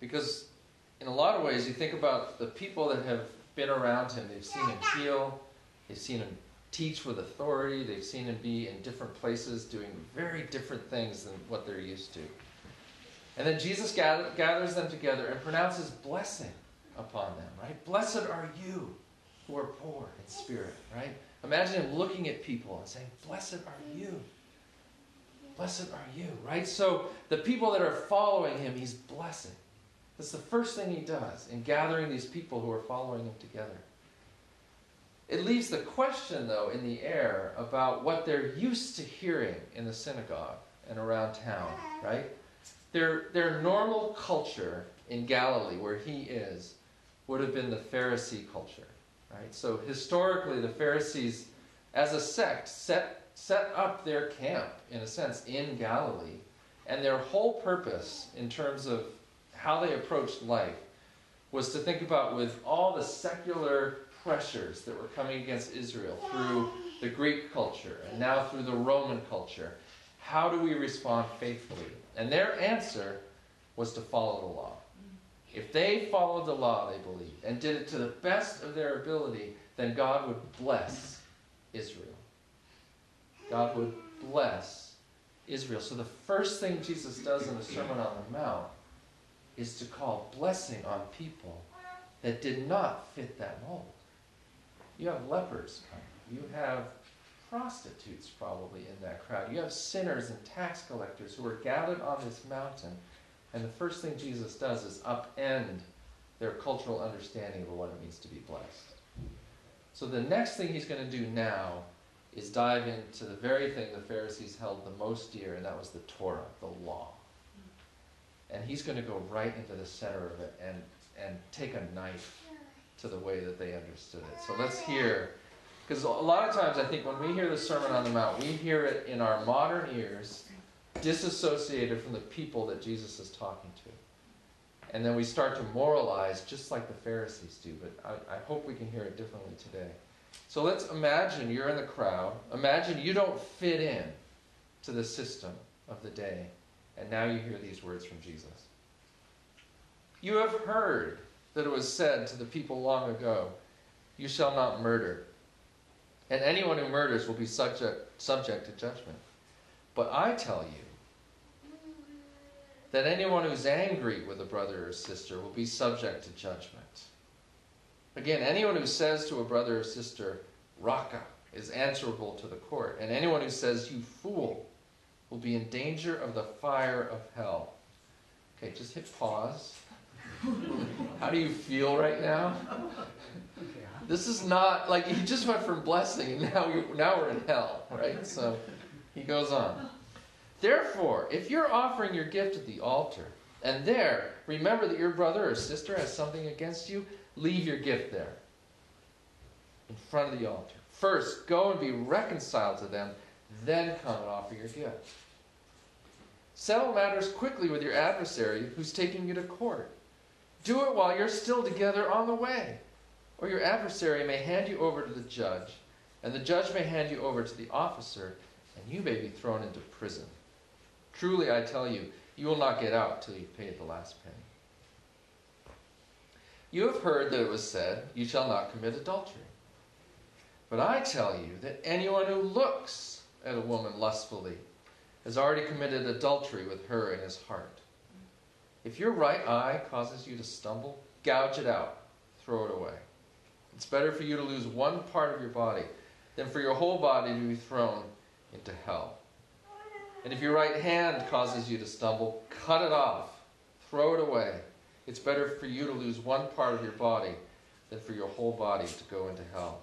Because in a lot of ways, you think about the people that have been around him. They've seen him heal. They've seen him teach with authority. They've seen him be in different places doing very different things than what they're used to. And then Jesus gathers them together and pronounces blessing upon them, right? Blessed are you who are poor in spirit, right? Imagine him looking at people and saying, blessed are you. Blessed are you, right? So the people that are following him, he's blessing. That's the first thing he does in gathering these people who are following him together. It leaves the question, though, in the air about what they're used to hearing in the synagogue and around town, right? Their normal culture in Galilee, where he is, would have been the Pharisee culture, right? So historically, the Pharisees, as a sect, set up their camp, in a sense, in Galilee, and their whole purpose in terms of how they approached life was to think about, with all the secular pressures that were coming against Israel through the Greek culture and now through the Roman culture, how do we respond faithfully? And their answer was to follow the law. If they followed the law, they believed, and did it to the best of their ability, then God would bless Israel. God would bless Israel. So the first thing Jesus does in the Sermon on the Mount is to call blessing on people that did not fit that mold. You have lepers coming. You have prostitutes probably in that crowd. You have sinners and tax collectors who are gathered on this mountain. And the first thing Jesus does is upend their cultural understanding of what it means to be blessed. So the next thing he's going to do now is dive into the very thing the Pharisees held the most dear, and that was the Torah, the law. And he's going to go right into the center of it and take a knife to the way that they understood it. So let's hear, because a lot of times I think when we hear the Sermon on the Mount, we hear it in our modern ears disassociated from the people that Jesus is talking to. And then we start to moralize just like the Pharisees do, but I hope we can hear it differently today. So let's imagine you're in the crowd. Imagine you don't fit in to the system of the day. And now you hear these words from Jesus. You have heard that it was said to the people long ago, you shall not murder. And anyone who murders will be subject to judgment. But I tell you that anyone who's angry with a brother or sister will be subject to judgment. Again, anyone who says to a brother or sister, Raka, is answerable to the court. And anyone who says, you fool, will be in danger of the fire of hell. Okay, just hit pause. How do you feel right now? This is not, like, he just went from blessing, and now we're in hell, right? So he goes on. Therefore, if you're offering your gift at the altar, and there, remember that your brother or sister has something against you, leave your gift there in front of the altar. First, go and be reconciled to them, then come and offer your gift. Settle matters quickly with your adversary who's taking you to court. Do it while you're still together on the way, or your adversary may hand you over to the judge, and the judge may hand you over to the officer, and you may be thrown into prison. Truly, I tell you, you will not get out till you've paid the last penny. You have heard that it was said, you shall not commit adultery. But I tell you that anyone who looks at a woman lustfully has already committed adultery with her in his heart. If your right eye causes you to stumble, gouge it out, throw it away. It's better for you to lose one part of your body than for your whole body to be thrown into hell. And if your right hand causes you to stumble, cut it off, throw it away. It's better for you to lose one part of your body than for your whole body to go into hell.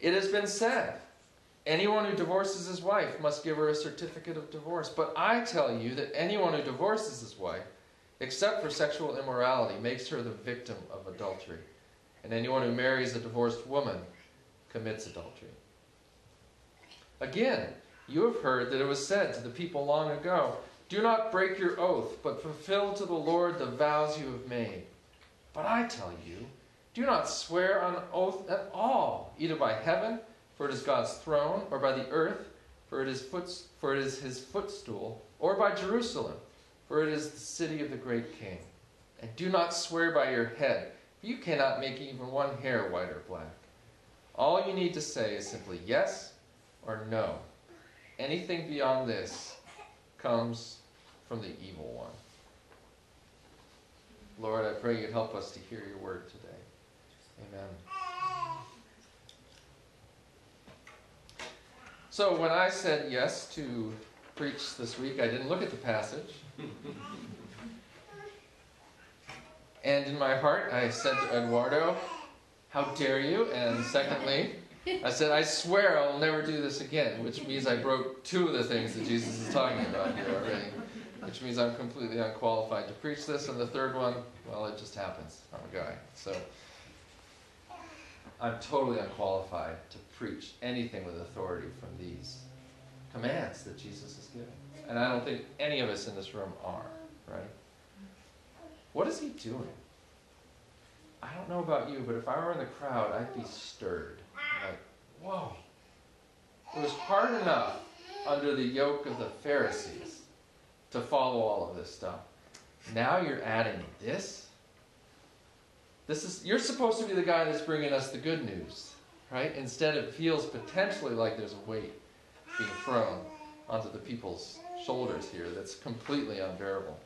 It has been said, anyone who divorces his wife must give her a certificate of divorce. But I tell you that anyone who divorces his wife, except for sexual immorality, makes her the victim of adultery. And anyone who marries a divorced woman commits adultery. Again, you have heard that it was said to the people long ago, do not break your oath, but fulfill to the Lord the vows you have made. But I tell you, do not swear on oath at all, either by heaven, for it is God's throne, or by the earth, for it is his footstool, or by Jerusalem, for it is the city of the great king. And do not swear by your head, for you cannot make even one hair white or black. All you need to say is simply yes or no. Anything beyond this comes from the evil one. Lord, I pray you'd help us to hear your word today. Amen. So when I said yes to preach this week, I didn't look at the passage. And in my heart, I said to Eduardo, how dare you? And secondly, I said, I swear I will never do this again, which means I broke two of the things that Jesus is talking about here already, which means I'm completely unqualified to preach this. And the third one, well, it just happens. I'm a guy. So I'm totally unqualified to preach anything with authority from these commands that Jesus is giving. And I don't think any of us in this room are, right? What is he doing? I don't know about you, but if I were in the crowd, I'd be stirred. Like, whoa. It was hard enough under the yoke of the Pharisees to follow all of this stuff. Now you're adding this? This is, you're supposed to be the guy that's bringing us the good news, right? Instead, it feels potentially like there's a weight being thrown onto the people's shoulders here that's completely unbearable.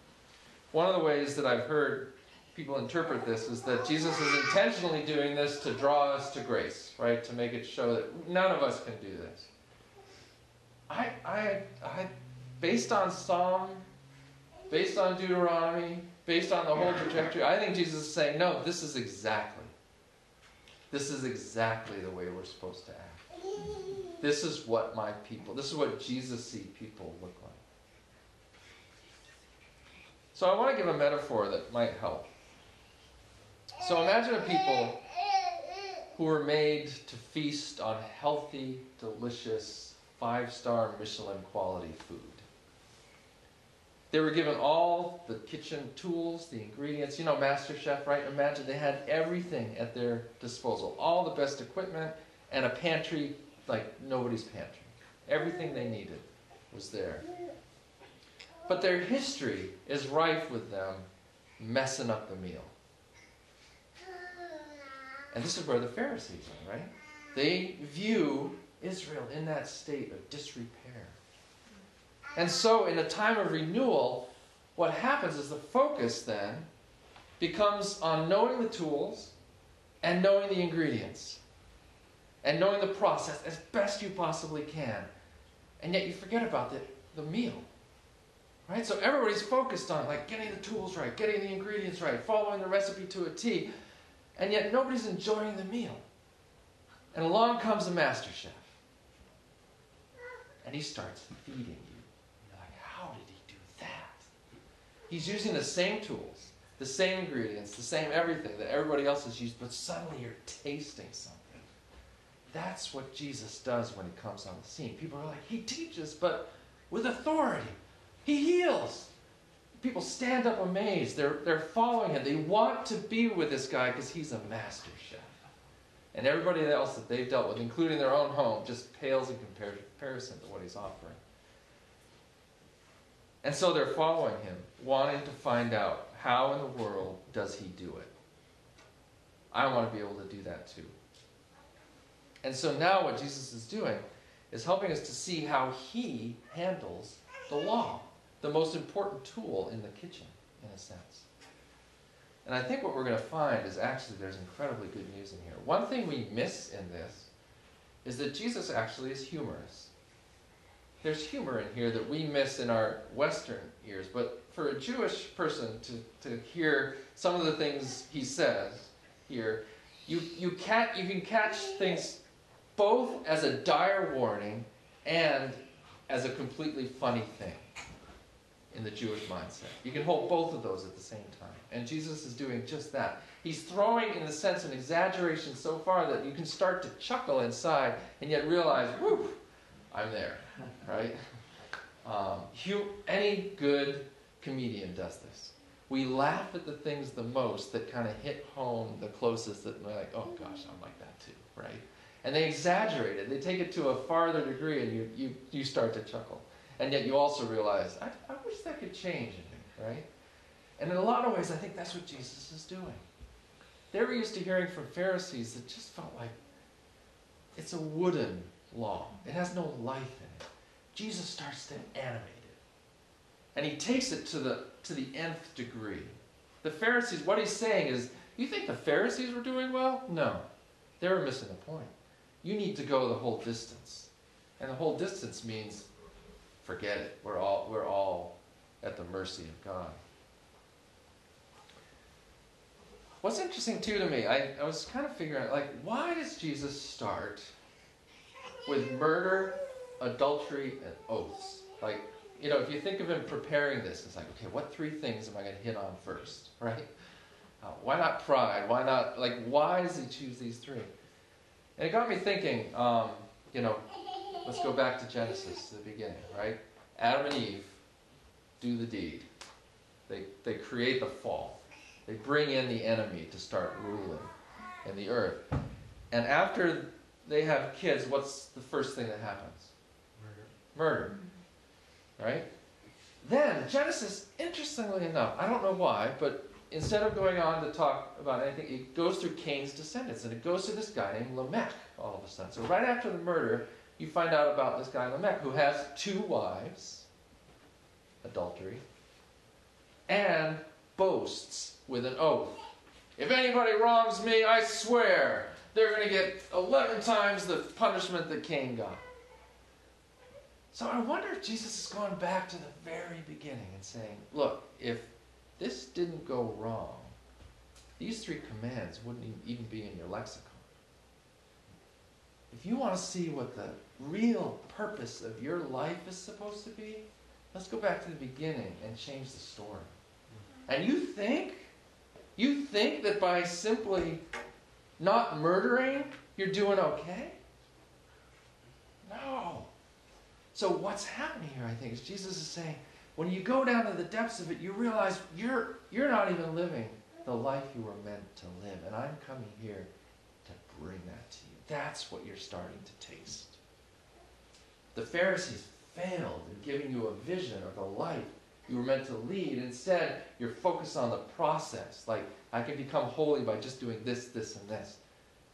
One of the ways that I've heard people interpret this is that Jesus is intentionally doing this to draw us to grace, right? To make it show that none of us can do this. I based on Psalm, based on Deuteronomy, based on the whole trajectory, I think Jesus is saying, no, this is exactly the way we're supposed to act. This is what Jesus-y people look like. So I want to give a metaphor that might help. So imagine a people who were made to feast on healthy, delicious, 5-star Michelin quality food. They were given all the kitchen tools, the ingredients, you know, MasterChef, right? Imagine they had everything at their disposal, all the best equipment, and a pantry like nobody's pantry. Everything they needed was there. But their history is rife with them messing up the meal. And this is where the Pharisees are, right? They view Israel in that state of disrepair. And so in a time of renewal, what happens is the focus then becomes on knowing the tools and knowing the ingredients and knowing the process as best you possibly can. And yet you forget about the meal. Right? So everybody's focused on like getting the tools right, getting the ingredients right, following the recipe to a T, and yet nobody's enjoying the meal. And along comes the master chef. And he starts feeding you. You're like, how did he do that? He's using the same tools, the same ingredients, the same everything that everybody else has used, but suddenly you're tasting something. That's what Jesus does when he comes on the scene. People are like, he teaches, but with authority. He heals. People stand up amazed. They're following him. They want to be with this guy because he's a master chef. And everybody else that they've dealt with, including their own home, just pales in comparison to what he's offering. And so they're following him, wanting to find out how in the world does he do it. I want to be able to do that too. And so now what Jesus is doing is helping us to see how he handles the law, the most important tool in the kitchen, in a sense. And I think what we're going to find is actually there's incredibly good news in here. One thing we miss in this is that Jesus actually is humorous. There's humor in here that we miss in our Western ears, but for a Jewish person to hear some of the things he says here, you can catch things both as a dire warning and as a completely funny thing in the Jewish mindset. You can hold both of those at the same time. And Jesus is doing just that. He's throwing, in a sense, an exaggeration so far that you can start to chuckle inside and yet realize, whew, I'm there, right? Any good comedian does this. We laugh at the things the most that kind of hit home the closest that we're like, oh gosh, I'm like that too, right? And they exaggerate it. They take it to a farther degree, and you start to chuckle. And yet you also realize, I wish that could change, right? And in a lot of ways, I think that's what Jesus is doing. They were used to hearing from Pharisees that just felt like it's a wooden law. It has no life in it. Jesus starts to animate it. And he takes it to the nth degree. The Pharisees, what he's saying is, you think the Pharisees were doing well? No. They were missing the point. You need to go the whole distance. And the whole distance means, forget it. We're all at the mercy of God. What's interesting, too, to me, I was kind of figuring out, like, why does Jesus start with murder, adultery, and oaths? Like, you know, if you think of him preparing this, it's like, okay, what three things am I going to hit on first, right? Why not pride? Why not, like, why does he choose these three? And it got me thinking, you know, let's go back to Genesis, the beginning, right? Adam and Eve do the deed. They create the fall. They bring in the enemy to start ruling in the earth. And after they have kids, what's the first thing that happens? Murder. Right? Then, Genesis, interestingly enough, I don't know why, but instead of going on to talk about anything, it goes through Cain's descendants, and it goes to this guy named Lamech all of a sudden. So right after the murder, you find out about this guy Lamech, who has 2 wives, adultery, and boasts with an oath. If anybody wrongs me, I swear they're going to get 11 times the punishment that Cain got. So I wonder if Jesus is going back to the very beginning and saying, look, if this didn't go wrong, these 3 commands wouldn't even be in your lexicon. If you want to see what the real purpose of your life is supposed to be, let's go back to the beginning and change the story. And you think that by simply not murdering, you're doing okay? No. So what's happening here, I think, is Jesus is saying, when you go down to the depths of it, you realize you're not even living the life you were meant to live. And I'm coming here to bring that to you. That's what you're starting to taste. The Pharisees failed in giving you a vision of the life you were meant to lead. Instead, you're focused on the process. Like, I can become holy by just doing this, this, and this.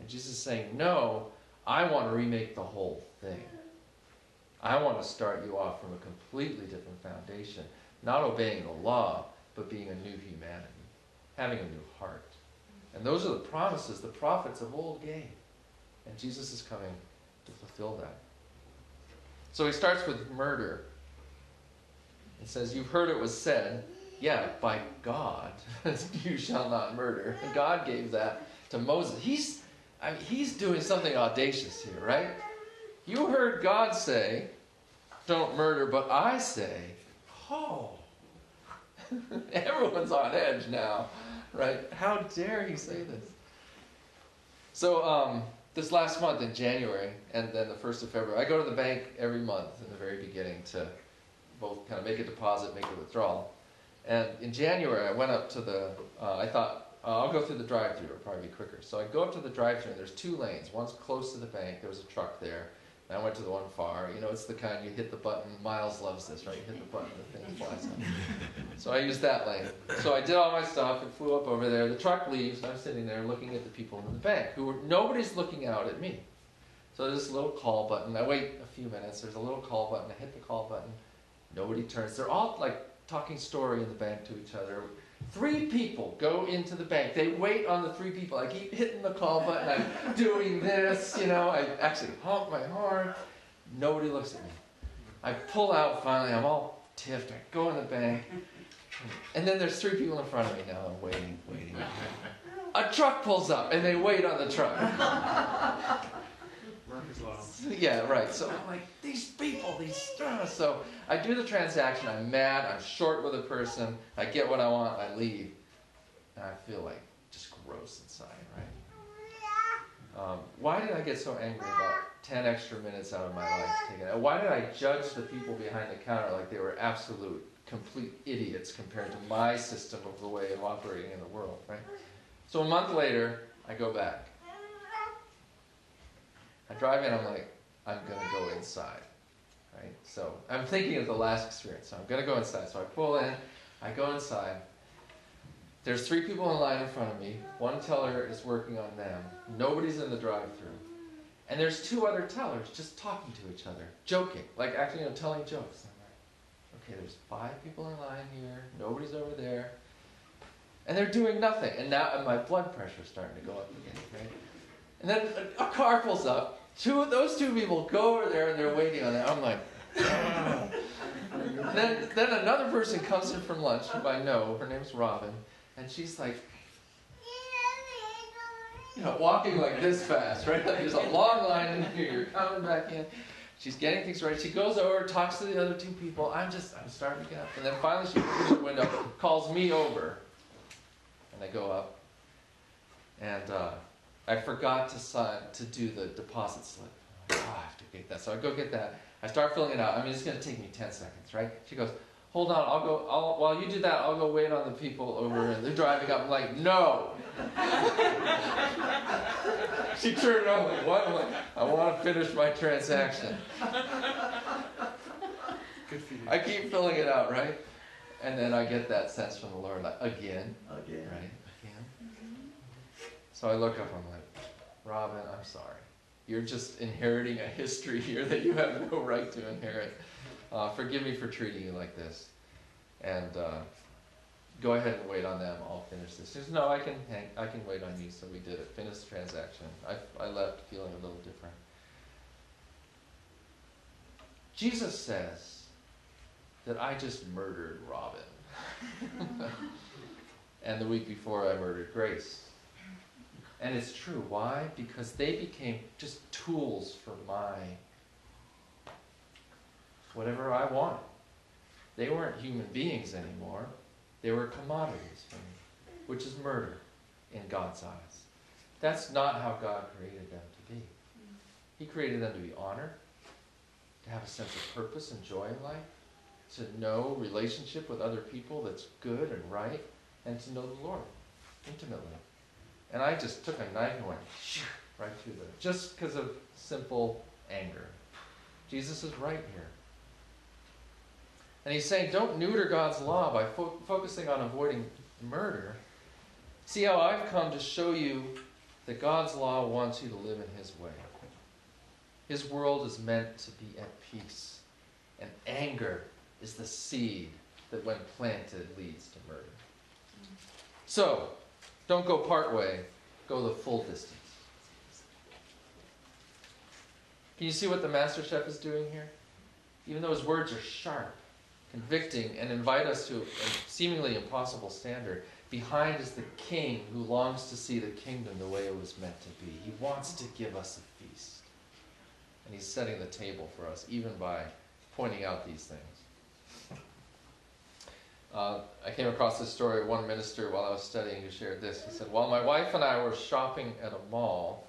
And Jesus is saying, no, I want to remake the whole thing. I want to start you off from a completely different foundation. Not obeying the law, but being a new humanity. Having a new heart. And those are the promises the prophets of old gave. And Jesus is coming to fulfill that. So he starts with murder. It says, you've heard it was said, yeah, by God, you shall not murder. And God gave that to Moses. He's doing something audacious here, right? You heard God say, don't murder, but I say, oh. Everyone's on edge now, right? How dare he say this? So this last month in January and then the 1st of February, I go to the bank every month in the very beginning to both kind of make a deposit, make a withdrawal. And in January, I went up to the, I thought, I'll go through the drive-thru, it'll probably be quicker. So I go up to the drive-thru, and there's 2 lanes. One's close to the bank, there was a truck there, and I went to the one far. You know, it's the kind, you hit the button, Miles loves this, right? You hit the button, the thing flies up. So I used that lane. So I did all my stuff, it flew up over there, the truck leaves, I'm sitting there looking at the people in the bank, nobody's looking out at me. So there's this little call button, I wait a few minutes, there's a little call button, I hit the call button, nobody turns. They're all like talking story in the bank to each other. 3 people go into the bank. They wait on the 3 people. I keep hitting the call button. I'm doing this, you know. I actually honk my horn. Nobody looks at me. I pull out finally. I'm all tiffed. I go in the bank. And then there's 3 people in front of me now. I'm waiting. A truck pulls up, and they wait on the truck. Yeah, right. So I'm like, these people, so I do the transaction, I'm mad, I'm short with a person, I get what I want, I leave. And I feel like just gross inside, right? Why did I get so angry about 10 extra minutes out of my life taking it? Why did I judge the people behind the counter like they were absolute, complete idiots compared to my system of the way of operating in the world, right? So a month later, I go back. I drive in, I'm like, I'm going to go inside, right? So I'm thinking of the last experience, so I'm going to go inside. So I pull in, I go inside. There's three people in line in front of me. One teller is working on them. Nobody's in the drive-thru. And there's two other tellers just talking to each other, joking, like actually, you know, telling jokes. I'm like, okay, there's five people in line here. Nobody's over there. And they're doing nothing. And now and my blood pressure's starting to go up again, right? And then a car pulls up. Those two people go over there and they're waiting on that. I'm like, oh. Then another person comes in from lunch who I know. Her name's Robin. And she's like, you know, walking like this fast, right? Like there's a long line in here. You're coming back in. She's getting things right. She goes over, talks to the other two people. I'm starting to get up. And then finally she opens her window, calls me over. And I go up. And I forgot to do the deposit slip. I'm like, oh, I have to get that. So I go get that. I start filling it out. I mean, it's going to take me 10 seconds, right? She goes, hold on, while you do that, I'll go wait on the people over, and they're driving up. I'm like, no. She turned around, like, what? I'm like, I want to finish my transaction. Good for you. I keep filling it out, right? And then I get that sense from the Lord, like, again. Right? Again. So I look up, I'm like, Robin, I'm sorry. You're just inheriting a history here that you have no right to inherit. Forgive me for treating you like this. And go ahead and wait on them. I'll finish this. She says, no, I can wait on you. So we did it. Finished the transaction. I left feeling a little different. Jesus says that I just murdered Robin. And the week before I murdered Grace. And it's true. Why? Because they became just tools for my whatever I wanted. They weren't human beings anymore. They were commodities for me, which is murder in God's eyes. That's not how God created them to be. He created them to be honored, to have a sense of purpose and joy in life, to know relationship with other people that's good and right, and to know the Lord intimately. And I just took a knife and went right through them, just because of simple anger. Jesus is right here. And he's saying, don't neuter God's law by focusing on avoiding murder. See how I've come to show you that God's law wants you to live in his way. His world is meant to be at peace. And anger is the seed that when planted leads to murder. So, don't go part way, go the full distance. Can you see what the master chef is doing here? Even though his words are sharp, convicting, and invite us to a seemingly impossible standard, behind is the king who longs to see the kingdom the way it was meant to be. He wants to give us a feast. And he's setting the table for us, even by pointing out these things. I came across this story of one minister while I was studying who shared this. He said, while my wife and I were shopping at a mall,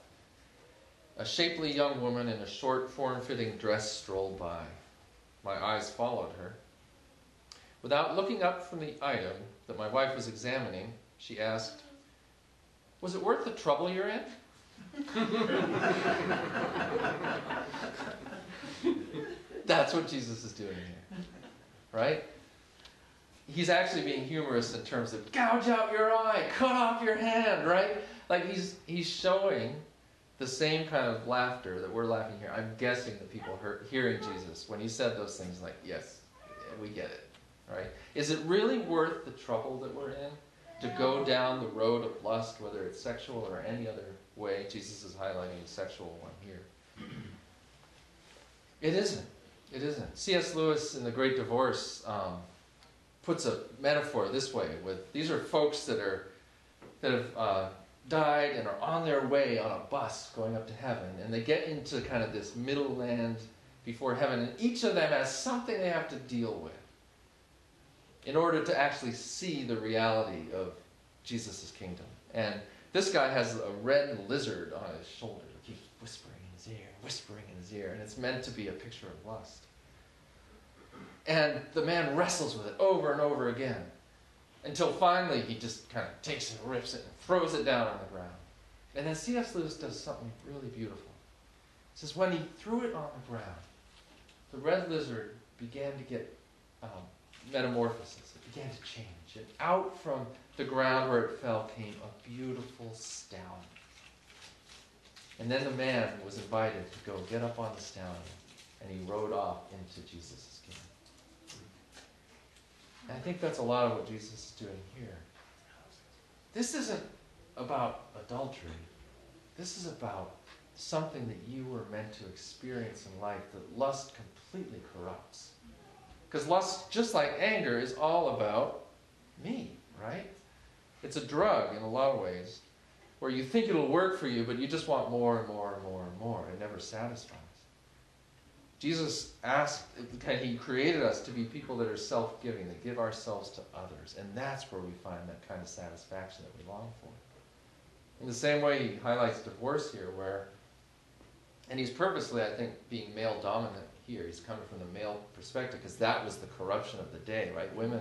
a shapely young woman in a short, form-fitting dress strolled by. My eyes followed her. Without looking up from the item that my wife was examining, she asked, was it worth the trouble you're in? That's what Jesus is doing here, right? He's actually being humorous in terms of gouge out your eye, cut off your hand, right? Like he's showing the same kind of laughter that we're laughing here. I'm guessing that people hearing Jesus, when he said those things, like, yes, we get it. Right? Is it really worth the trouble that we're in to go down the road of lust, whether it's sexual or any other way? Jesus is highlighting the sexual one here. It isn't. C.S. Lewis in The Great Divorce puts a metaphor this way: with these are folks that have died and are on their way on a bus going up to heaven, and they get into kind of this middle land before heaven, and each of them has something they have to deal with in order to actually see the reality of Jesus' kingdom. And this guy has a red lizard on his shoulder. He keeps whispering in his ear, and it's meant to be a picture of lust. And the man wrestles with it over and over again, until finally he just kind of takes it, rips it, and throws it down on the ground. And then C.S. Lewis does something really beautiful. He says, when he threw it on the ground, the red lizard began to get metamorphosis. It began to change. And out from the ground where it fell came a beautiful stallion. And then the man was invited to go get up on the stallion, and he rode off into Jesus' kingdom. And I think that's a lot of what Jesus is doing here. This isn't about adultery. This is about something that you were meant to experience in life that lust completely corrupts. Because lust, just like anger, is all about me, right? It's a drug in a lot of ways, where you think it'll work for you, but you just want more and more and more and more. It never satisfies. Jesus asked, he created us to be people that are self-giving, that give ourselves to others. And that's where we find that kind of satisfaction that we long for. In the same way, he highlights divorce here, where, and he's purposely, I think, being male-dominant here. He's coming from the male perspective, because that was the corruption of the day, right? Women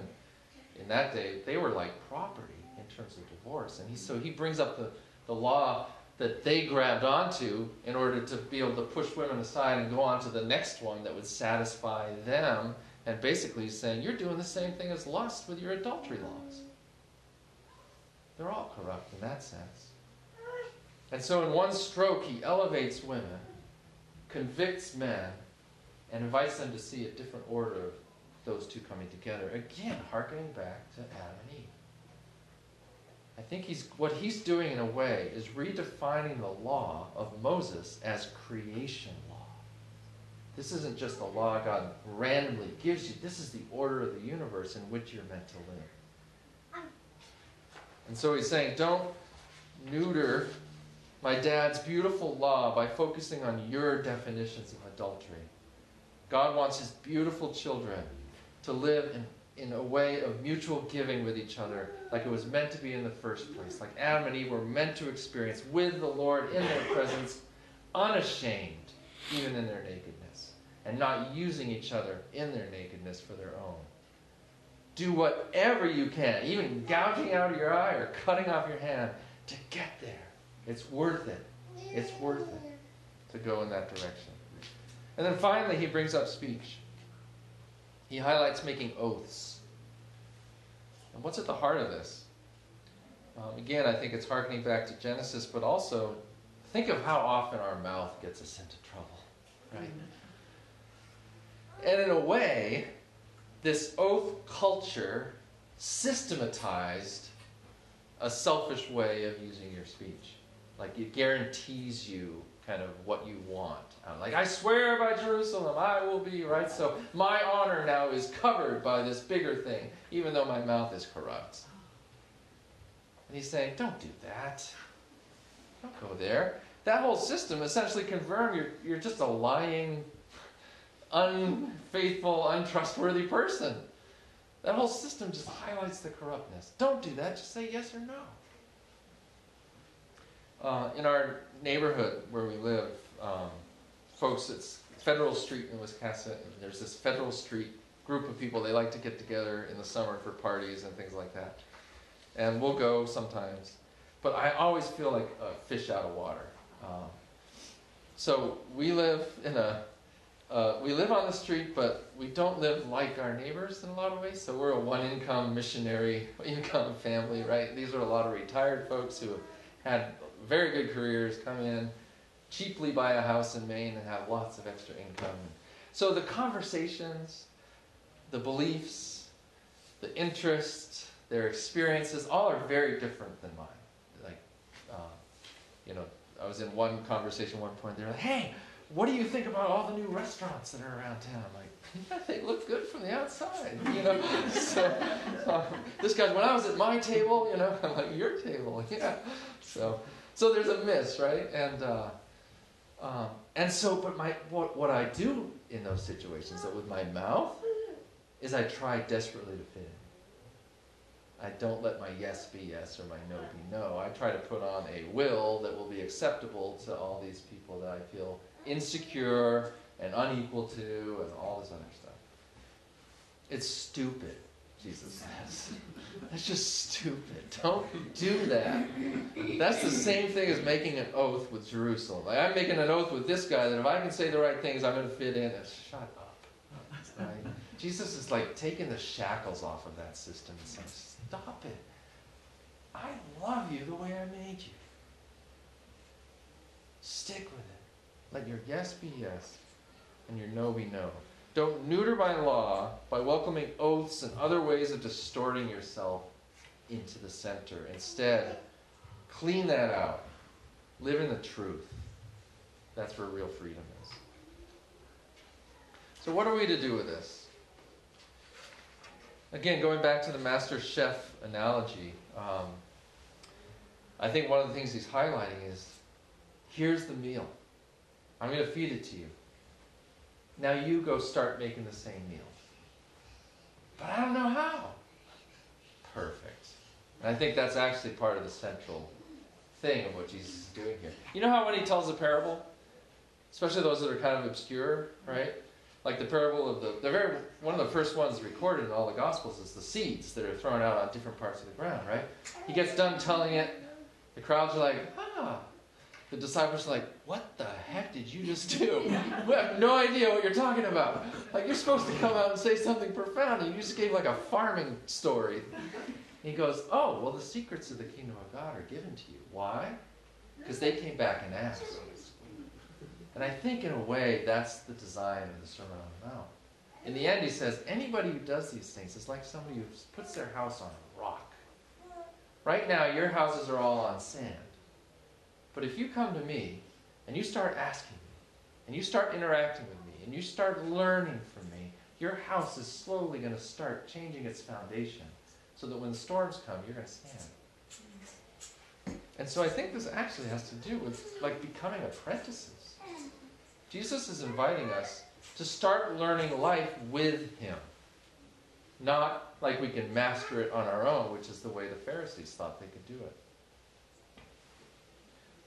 in that day, they were like property in terms of divorce. And he brings up the law that they grabbed onto in order to be able to push women aside and go on to the next one that would satisfy them, and basically saying, you're doing the same thing as lust with your adultery laws. They're all corrupt in that sense. And so in one stroke, he elevates women, convicts men, and invites them to see a different order of those two coming together, again, hearkening back to Adam and Eve. I think what he's doing in a way is redefining the law of Moses as creation law. This isn't just the law God randomly gives you. This is the order of the universe in which you're meant to live. And so he's saying, don't neuter my dad's beautiful law by focusing on your definitions of adultery. God wants his beautiful children to live in a way of mutual giving with each other, like it was meant to be in the first place, like Adam and Eve were meant to experience with the Lord in their presence, unashamed, even in their nakedness, and not using each other in their nakedness for their own. Do whatever you can, even gouging out your eye or cutting off your hand, to get there. It's worth it. It's worth it to go in that direction. And then finally, he brings up speech. He highlights making oaths. And what's at the heart of this? Again, I think it's hearkening back to Genesis, but also think of how often our mouth gets us into trouble, right? And in a way, this oath culture systematized a selfish way of using your speech. Like, it guarantees you kind of what you want. Like, I swear by Jerusalem, I will be, right? So my honor now is covered by this bigger thing, even though my mouth is corrupt. And he's saying, don't do that. Don't go there. That whole system essentially confirmed you're just a lying, unfaithful, untrustworthy person. That whole system just highlights the corruptness. Don't do that. Just say yes or no. In our neighborhood where we live, folks, it's Federal Street in Wisconsin. There's this Federal Street group of people. They like to get together in the summer for parties and things like that. And we'll go sometimes. But I always feel like a fish out of water. So we live in we live on the street, but we don't live like our neighbors in a lot of ways. So we're a one-income missionary income family, right? These are a lot of retired folks who have had very good careers, come in, cheaply buy a house in Maine and have lots of extra income. So the conversations, the beliefs, the interests, their experiences, all are very different than mine. Like, I was in one conversation at one point, they're like, hey, what do you think about all the new restaurants that are around town? I'm like, yeah, they look good from the outside, So this guy's, when I was at my table, I'm like, your table, yeah. So there's a miss, right? But what I do in those situations, that with my mouth, is I try desperately to fit in. I don't let my yes be yes or my no be no. I try to put on a will that will be acceptable to all these people that I feel insecure and unequal to and all this other stuff. It's stupid, Jesus says. That's just stupid. Don't do that. That's the same thing as making an oath with Jerusalem. Like, I'm making an oath with this guy that if I can say the right things, I'm going to fit in. Shut up. Right? Jesus is like taking the shackles off of that system and saying, stop it. I love you the way I made you. Stick with it. Let your yes be yes and your no be no. Don't neuter by law by welcoming oaths and other ways of distorting yourself into the center. Instead, clean that out. Live in the truth. That's where real freedom is. So what are we to do with this? Again, going back to the master chef analogy, I think one of the things he's highlighting is, here's the meal. I'm going to feed it to you. Now you go start making the same meal. But I don't know how. Perfect. And I think that's actually part of the central thing of what Jesus is doing here. You know how when he tells a parable, especially those that are kind of obscure, right? Like the parable of one of the first ones recorded in all the Gospels is the seeds that are thrown out on different parts of the ground, right? He gets done telling it. The crowds are like, ah. The disciples are like, what the heck did you just do? We have no idea what you're talking about. Like, you're supposed to come out and say something profound, and you just gave like a farming story. And he goes, oh, well, the secrets of the kingdom of God are given to you. Why? Because they came back and asked. And I think in a way, that's the design of the Sermon on the Mount. In the end, he says, anybody who does these things is like somebody who puts their house on a rock. Right now, your houses are all on sand. But if you come to me, and you start asking me, and you start interacting with me, and you start learning from me, your house is slowly going to start changing its foundation so that when the storms come, you're going to stand. And so I think this actually has to do with like becoming apprentices. Jesus is inviting us to start learning life with him, not like we can master it on our own, which is the way the Pharisees thought they could do it.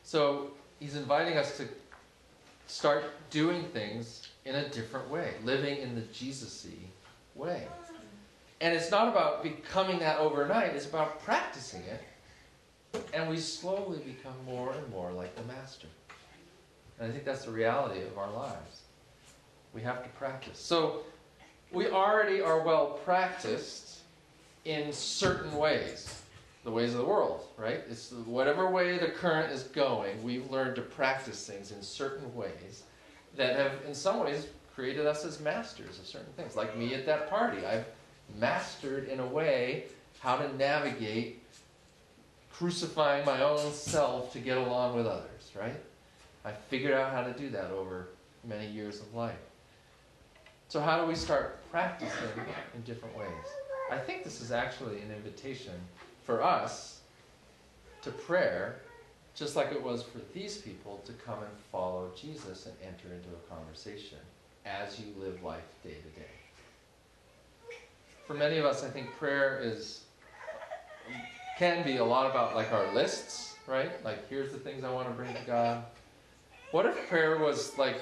So he's inviting us to start doing things in a different way, living in the Jesus-y way. And it's not about becoming that overnight, it's about practicing it. And we slowly become more and more like the master. And I think that's the reality of our lives. We have to practice. So we already are well practiced in certain ways. The ways of the world, right? It's whatever way the current is going, we've learned to practice things in certain ways that have, in some ways, created us as masters of certain things. Like me at that party, I've mastered, in a way, how to navigate crucifying my own self to get along with others, right? I figured out how to do that over many years of life. So how do we start practicing in different ways? I think this is actually an invitation for us to prayer, just like it was for these people to come and follow Jesus and enter into a conversation as you live life day to day. For many of us, I think prayer can be a lot about like our lists, right? Like, here's the things I want to bring to God. What if prayer was like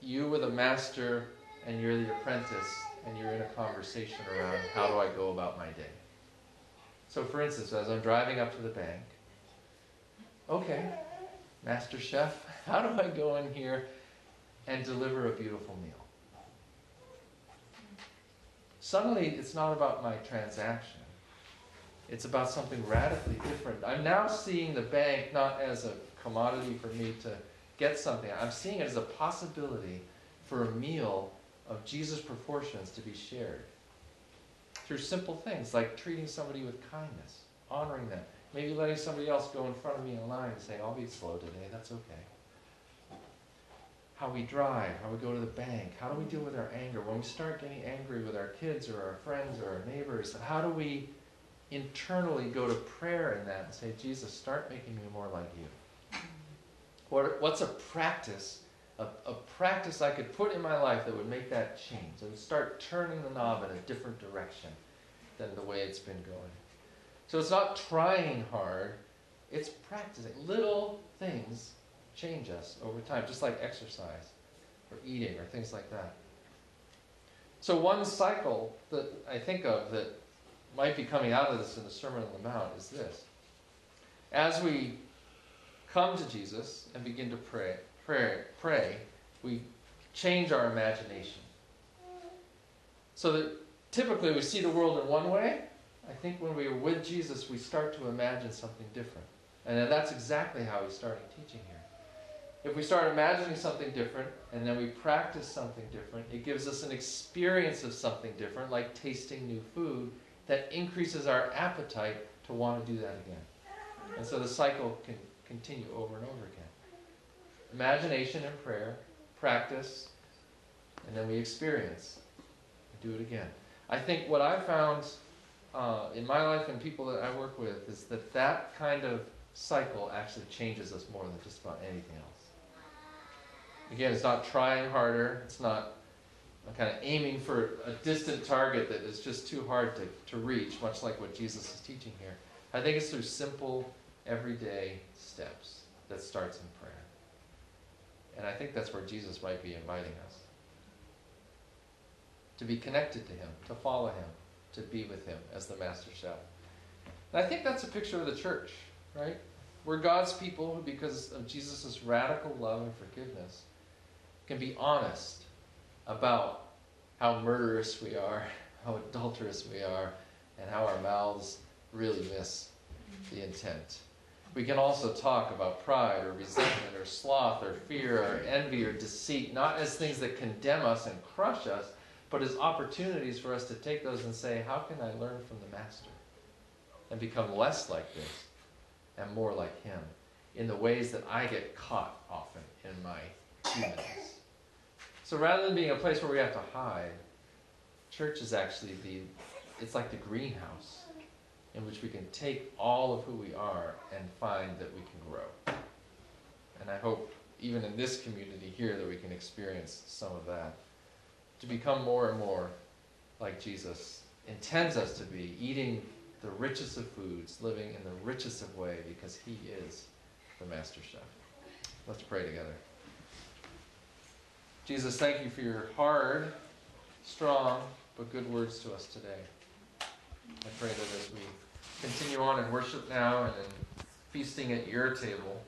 you were the master and you're the apprentice and you're in a conversation around how do I go about my day? So for instance, as I'm driving up to the bank, okay, Master Chef, how do I go in here and deliver a beautiful meal? Suddenly, it's not about my transaction. It's about something radically different. I'm now seeing the bank not as a commodity for me to get something. I'm seeing it as a possibility for a meal of Jesus' proportions to be shared. Through simple things like treating somebody with kindness, honoring them, maybe letting somebody else go in front of me in line and say, I'll be slow today, that's okay. How we drive, how we go to the bank, how do we deal with our anger? When we start getting angry with our kids or our friends or our neighbors, how do we internally go to prayer in that and say, Jesus, start making me more like you? What's a practice? A practice I could put in my life that would make that change. It would start turning the knob in a different direction than the way it's been going. So it's not trying hard, it's practicing. Little things change us over time, just like exercise or eating or things like that. So one cycle that I think of that might be coming out of this in the Sermon on the Mount is this. As we come to Jesus and begin to pray, we change our imagination. So that typically we see the world in one way. I think when we are with Jesus, we start to imagine something different. And that's exactly how he's starting teaching here. If we start imagining something different, and then we practice something different, it gives us an experience of something different, like tasting new food, that increases our appetite to want to do that again. And so the cycle can continue over and over again. Imagination and prayer, practice, and then we experience. We do it again. I think what I've found in my life and people that I work with is that that kind of cycle actually changes us more than just about anything else. Again, it's not trying harder. It's not kind of aiming for a distant target that is just too hard to reach, much like what Jesus is teaching here. I think it's through simple, everyday steps that starts in prayer. And I think that's where Jesus might be inviting us. To be connected to him, to follow him, to be with him as the master chef. And I think that's a picture of the church, right? We're God's people who, because of Jesus' radical love and forgiveness, can be honest about how murderous we are, how adulterous we are, and how our mouths really miss the intent. We can also talk about pride or resentment or sloth or fear or envy or deceit, not as things that condemn us and crush us, but as opportunities for us to take those and say, how can I learn from the Master and become less like this and more like him in the ways that I get caught often in my humanness? So rather than being a place where we have to hide, church is actually it's like the greenhouse in which we can take all of who we are and find that we can grow. And I hope even in this community here that we can experience some of that. To become more and more like Jesus intends us to be, eating the richest of foods, living in the richest of way, because he is the master chef. Let's pray together. Jesus, thank you for your hard, strong, but good words to us today. I pray that as we continue on in worship now and in feasting at your table,